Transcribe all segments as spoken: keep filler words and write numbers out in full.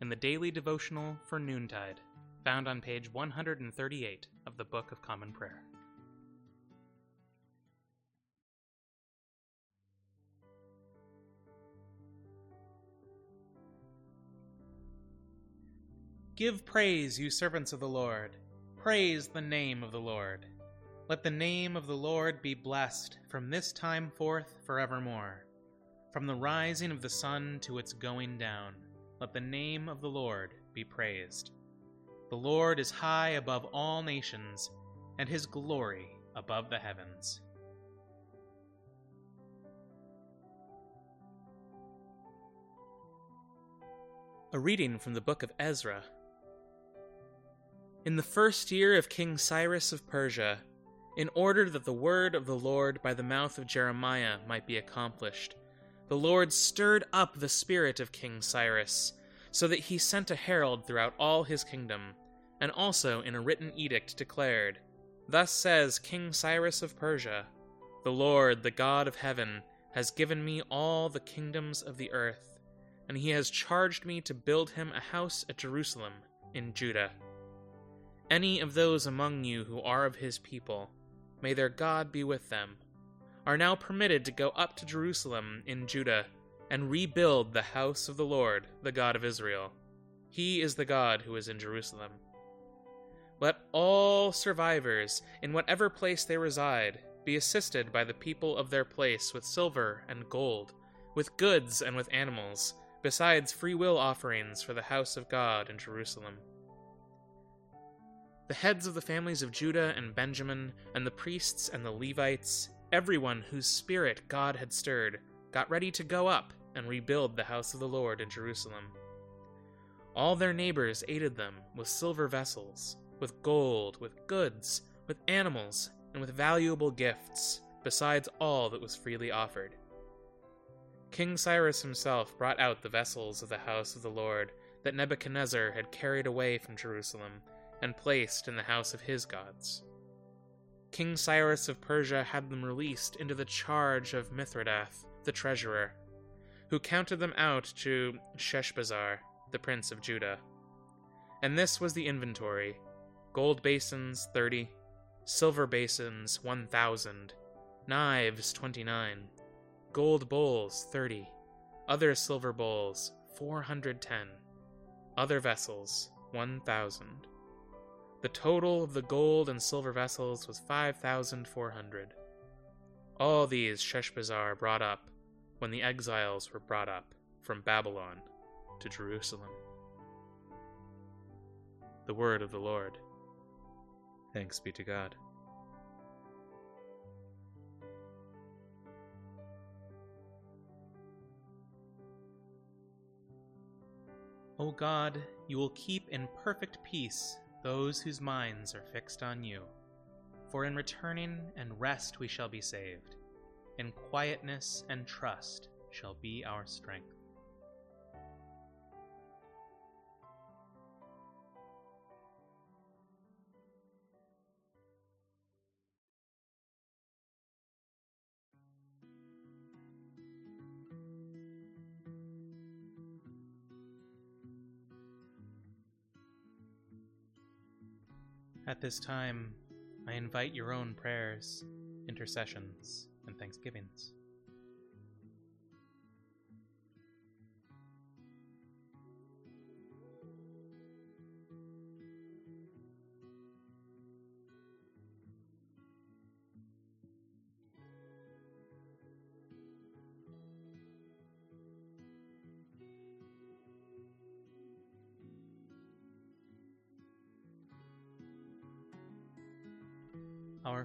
in the daily devotional for Noontide, found on page one thirty-eight of the Book of Common Prayer. Give praise, you servants of the Lord. Praise the name of the Lord. Let the name of the Lord be blessed from this time forth forevermore. From the rising of the sun to its going down, let the name of the Lord be praised. The Lord is high above all nations, and his glory above the heavens. A reading from the book of Ezra. In the first year of King Cyrus of Persia, in order that the word of the Lord by the mouth of Jeremiah might be accomplished, the Lord stirred up the spirit of King Cyrus, so that he sent a herald throughout all his kingdom, and also in a written edict declared, "Thus says King Cyrus of Persia, the Lord, the God of heaven, has given me all the kingdoms of the earth, and he has charged me to build him a house at Jerusalem in Judah. Any of those among you who are of his people, may their God be with them, are now permitted to go up to Jerusalem in Judah and rebuild the house of the Lord, the God of Israel. He is the God who is in Jerusalem. Let all survivors, in whatever place they reside, be assisted by the people of their place with silver and gold, with goods and with animals, besides freewill offerings for the house of God in Jerusalem. The heads of the families of Judah and Benjamin, and the priests and the Levites, everyone whose spirit God had stirred, got ready to go up and rebuild the house of the Lord in Jerusalem. All their neighbors aided them with silver vessels, with gold, with goods, with animals, and with valuable gifts, besides all that was freely offered. King Cyrus himself brought out the vessels of the house of the Lord that Nebuchadnezzar had carried away from Jerusalem and placed in the house of his gods. King Cyrus of Persia had them released into the charge of Mithridates, the treasurer, who counted them out to Sheshbazzar, the prince of Judah. And this was the inventory: gold basins, thirty, silver basins, one thousand, knives, twenty-nine, gold bowls, thirty, other silver bowls, four hundred ten, other vessels, one thousand. The total of the gold and silver vessels was five thousand four hundred. All these Sheshbazzar brought up when the exiles were brought up from Babylon to Jerusalem." The word of the Lord. Thanks be to God. O God, you will keep in perfect peace those whose minds are fixed on you. For in returning and rest we shall be saved. In quietness and trust shall be our strength. At this time, I invite your own prayers, intercessions, and thanksgivings. Our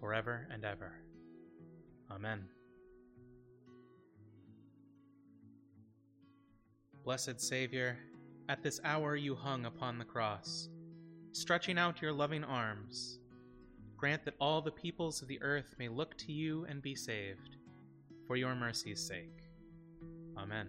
forever and ever. Amen. Blessed Savior, at this hour you hung upon the cross, stretching out your loving arms. Grant that all the peoples of the earth may look to you and be saved, for your mercy's sake. Amen.